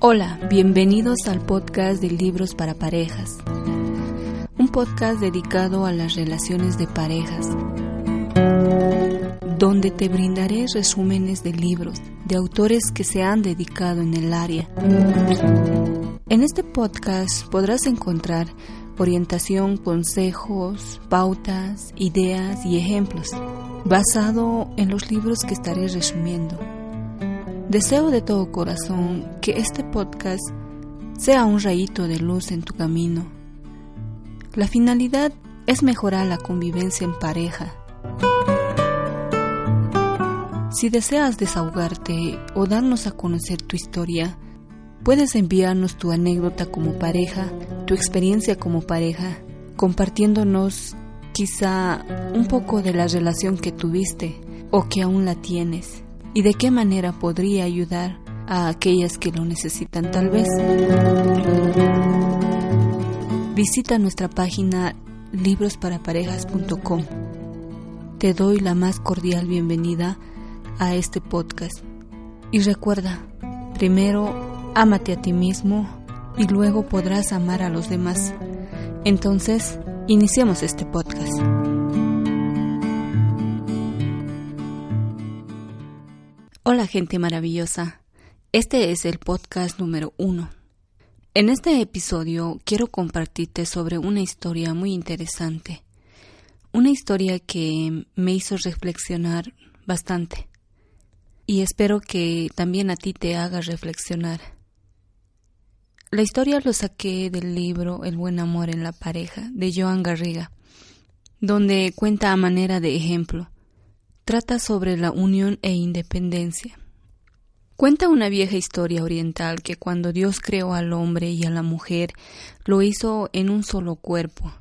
Hola, bienvenidos al podcast de Libros para Parejas, un podcast dedicado a las relaciones de parejas, donde te brindaré resúmenes de libros de autores que se han dedicado en el área. En este podcast podrás encontrar orientación, consejos, pautas, ideas y ejemplos, basado en los libros que estaré resumiendo. Deseo de todo corazón que este podcast sea un rayito de luz en tu camino. La finalidad es mejorar la convivencia en pareja. Si deseas desahogarte o darnos a conocer tu historia, puedes enviarnos tu anécdota como pareja, tu experiencia como pareja, compartiéndonos quizá un poco de la relación que tuviste o que aún la tienes y de qué manera podría ayudar a aquellas que lo necesitan tal vez. Visita nuestra página librosparaparejas.com. Te doy la más cordial bienvenida a este podcast. Y recuerda, primero ámate a ti mismo y luego podrás amar a los demás. Entonces, iniciamos este podcast. Hola gente maravillosa, este es el podcast número 1. En este episodio quiero compartirte sobre una historia muy interesante, una historia que me hizo reflexionar bastante y espero que también a ti te haga reflexionar. La historia lo saqué del libro El buen amor en la pareja, de Joan Garriga, donde cuenta a manera de ejemplo. Trata sobre la unión e independencia. Cuenta una vieja historia oriental que cuando Dios creó al hombre y a la mujer, lo hizo en un solo cuerpo,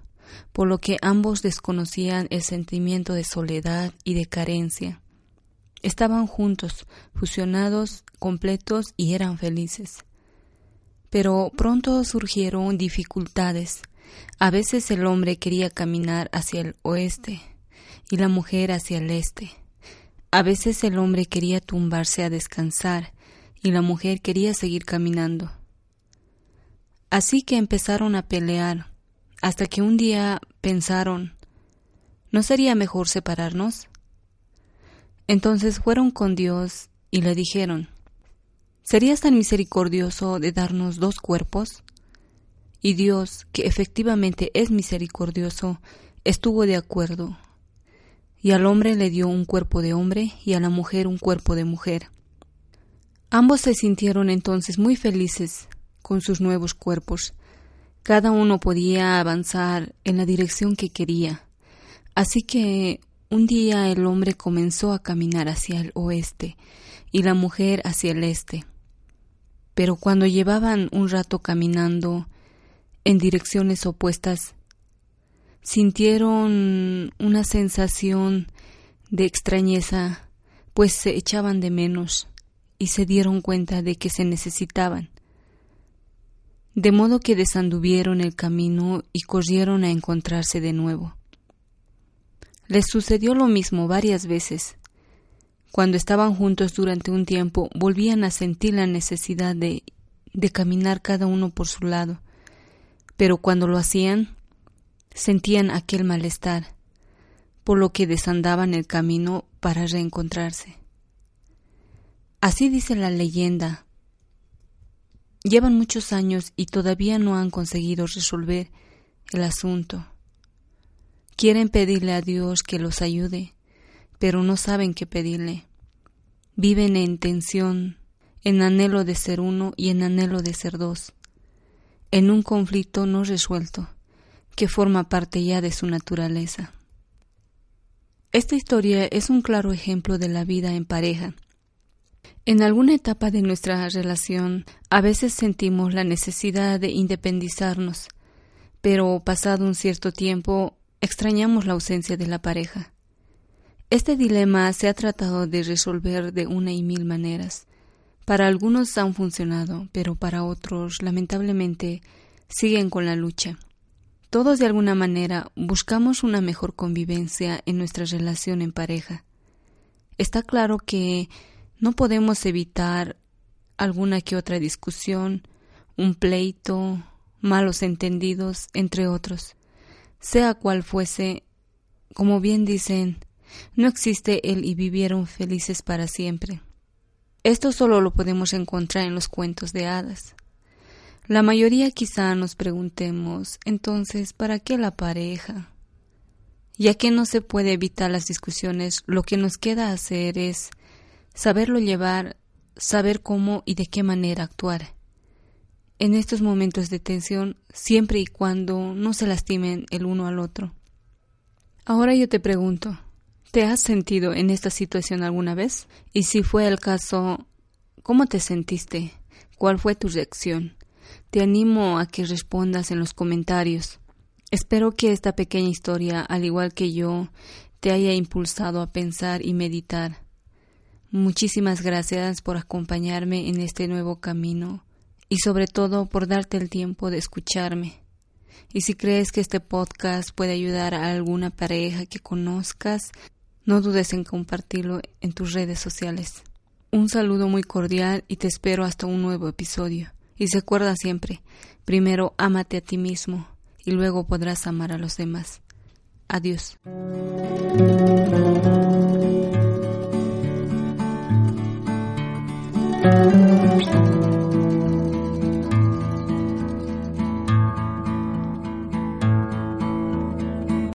por lo que ambos desconocían el sentimiento de soledad y de carencia. Estaban juntos, fusionados, completos y eran felices. Pero pronto surgieron dificultades. A veces el hombre quería caminar hacia el oeste y la mujer hacia el este. A veces el hombre quería tumbarse a descansar y la mujer quería seguir caminando. Así que empezaron a pelear, hasta que un día pensaron, ¿no sería mejor separarnos? Entonces fueron con Dios y le dijeron, ¿serías tan misericordioso de darnos dos cuerpos? Y Dios, que efectivamente es misericordioso, estuvo de acuerdo, y al hombre le dio un cuerpo de hombre y a la mujer un cuerpo de mujer. Ambos se sintieron entonces muy felices con sus nuevos cuerpos. Cada uno podía avanzar en la dirección que quería. Así que un día el hombre comenzó a caminar hacia el oeste y la mujer hacia el este. Pero cuando llevaban un rato caminando en direcciones opuestas, sintieron una sensación de extrañeza, pues se echaban de menos y se dieron cuenta de que se necesitaban. De modo que desanduvieron el camino y corrieron a encontrarse de nuevo. Les sucedió lo mismo varias veces. Cuando estaban juntos durante un tiempo, volvían a sentir la necesidad de caminar cada uno por su lado. Pero cuando lo hacían, sentían aquel malestar, por lo que desandaban el camino para reencontrarse. Así dice la leyenda. Llevan muchos años y todavía no han conseguido resolver el asunto. Quieren pedirle a Dios que los ayude, pero no saben qué pedirle. Viven en tensión, en anhelo de ser uno y en anhelo de ser dos, en un conflicto no resuelto, que forma parte ya de su naturaleza. Esta historia es un claro ejemplo de la vida en pareja. En alguna etapa de nuestra relación, a veces sentimos la necesidad de independizarnos, pero pasado un cierto tiempo, extrañamos la ausencia de la pareja. Este dilema se ha tratado de resolver de una y mil maneras. Para algunos han funcionado, pero para otros, lamentablemente, siguen con la lucha. Todos de alguna manera buscamos una mejor convivencia en nuestra relación en pareja. Está claro que no podemos evitar alguna que otra discusión, un pleito, malos entendidos, entre otros. Sea cual fuese, como bien dicen, no existe el y vivieron felices para siempre. Esto solo lo podemos encontrar en los cuentos de hadas. La mayoría quizá nos preguntemos, entonces, ¿para qué la pareja? Ya que no se puede evitar las discusiones, lo que nos queda hacer es saberlo llevar, saber cómo y de qué manera actuar en estos momentos de tensión, siempre y cuando no se lastimen el uno al otro. Ahora yo te pregunto, ¿te has sentido en esta situación alguna vez? Y si fue el caso, ¿cómo te sentiste? ¿Cuál fue tu reacción? Te animo a que respondas en los comentarios. Espero que esta pequeña historia, al igual que yo, te haya impulsado a pensar y meditar. Muchísimas gracias por acompañarme en este nuevo camino y sobre todo por darte el tiempo de escucharme. Y si crees que este podcast puede ayudar a alguna pareja que conozcas, no dudes en compartirlo en tus redes sociales. Un saludo muy cordial y te espero hasta un nuevo episodio. Y recuerda siempre, primero ámate a ti mismo y luego podrás amar a los demás. Adiós.